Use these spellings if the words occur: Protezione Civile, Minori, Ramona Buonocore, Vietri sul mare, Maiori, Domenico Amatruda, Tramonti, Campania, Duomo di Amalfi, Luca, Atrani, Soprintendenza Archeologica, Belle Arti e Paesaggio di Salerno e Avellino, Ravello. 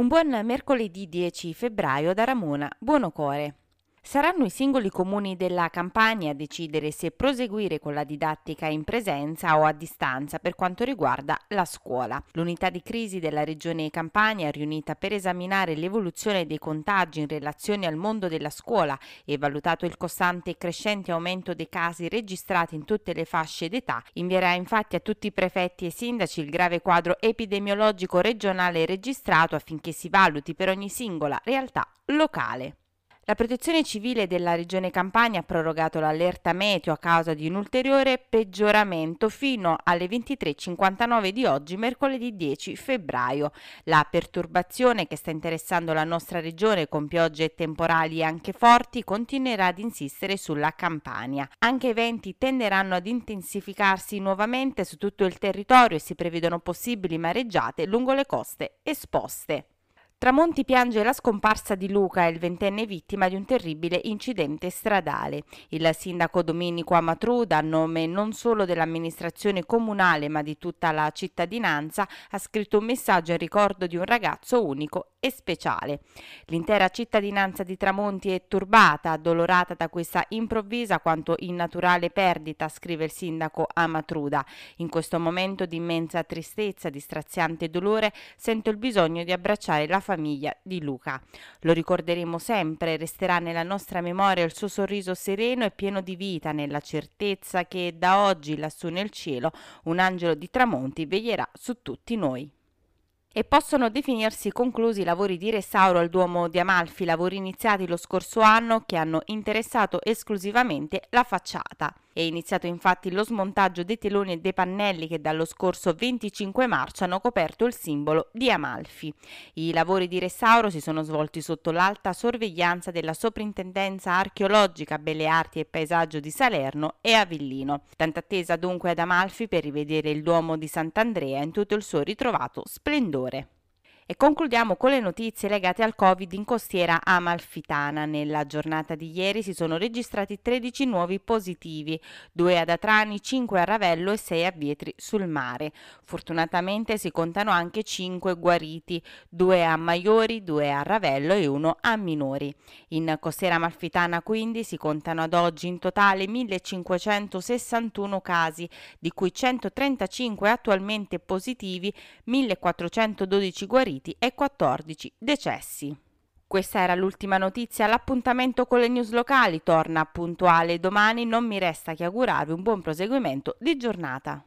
Un buon mercoledì 10 febbraio da Ramona Buonocore. Saranno i singoli comuni della Campania a decidere se proseguire con la didattica in presenza o a distanza per quanto riguarda la scuola. L'unità di crisi della regione Campania, riunita per esaminare l'evoluzione dei contagi in relazione al mondo della scuola e valutato il costante e crescente aumento dei casi registrati in tutte le fasce d'età, invierà infatti a tutti i prefetti e sindaci il grave quadro epidemiologico regionale registrato affinché si valuti per ogni singola realtà locale. La Protezione Civile della Regione Campania ha prorogato l'allerta meteo a causa di un ulteriore peggioramento fino alle 23:59 di oggi, mercoledì 10 febbraio. La perturbazione che sta interessando la nostra regione con piogge temporali anche forti continuerà ad insistere sulla Campania. Anche i venti tenderanno ad intensificarsi nuovamente su tutto il territorio e si prevedono possibili mareggiate lungo le coste esposte. Tramonti piange la scomparsa di Luca, il ventenne vittima di un terribile incidente stradale. Il sindaco Domenico Amatruda, a nome non solo dell'amministrazione comunale ma di tutta la cittadinanza, ha scritto un messaggio in ricordo di un ragazzo unico e speciale. L'intera cittadinanza di Tramonti è turbata, addolorata da questa improvvisa quanto innaturale perdita, scrive il sindaco Amatruda. In questo momento di immensa tristezza, di straziante dolore, sento il bisogno di abbracciare la famiglia di Luca. Lo ricorderemo sempre, resterà nella nostra memoria il suo sorriso sereno e pieno di vita, nella certezza che da oggi lassù nel cielo un angelo di Tramonti veglierà su tutti noi. E possono definirsi conclusi i lavori di restauro al Duomo di Amalfi, lavori iniziati lo scorso anno che hanno interessato esclusivamente la facciata. È iniziato infatti lo smontaggio dei teloni e dei pannelli che dallo scorso 25 marzo hanno coperto il simbolo di Amalfi. I lavori di restauro si sono svolti sotto l'alta sorveglianza della Soprintendenza Archeologica, Belle Arti e Paesaggio di Salerno e Avellino. Tanta attesa dunque ad Amalfi per rivedere il Duomo di Sant'Andrea in tutto il suo ritrovato splendore. E concludiamo con le notizie legate al Covid in costiera amalfitana. Nella giornata di ieri si sono registrati 13 nuovi positivi, 2 ad Atrani, 5 a Ravello e 6 a Vietri sul mare. Fortunatamente si contano anche 5 guariti, 2 a Maiori, 2 a Ravello e 1 a Minori. In costiera amalfitana quindi si contano ad oggi in totale 1561 casi, di cui 135 attualmente positivi, 1412 guariti e 14 decessi. Questa era l'ultima notizia. L'appuntamento con le news locali torna puntuale domani. Non mi resta che augurarvi un buon proseguimento di giornata.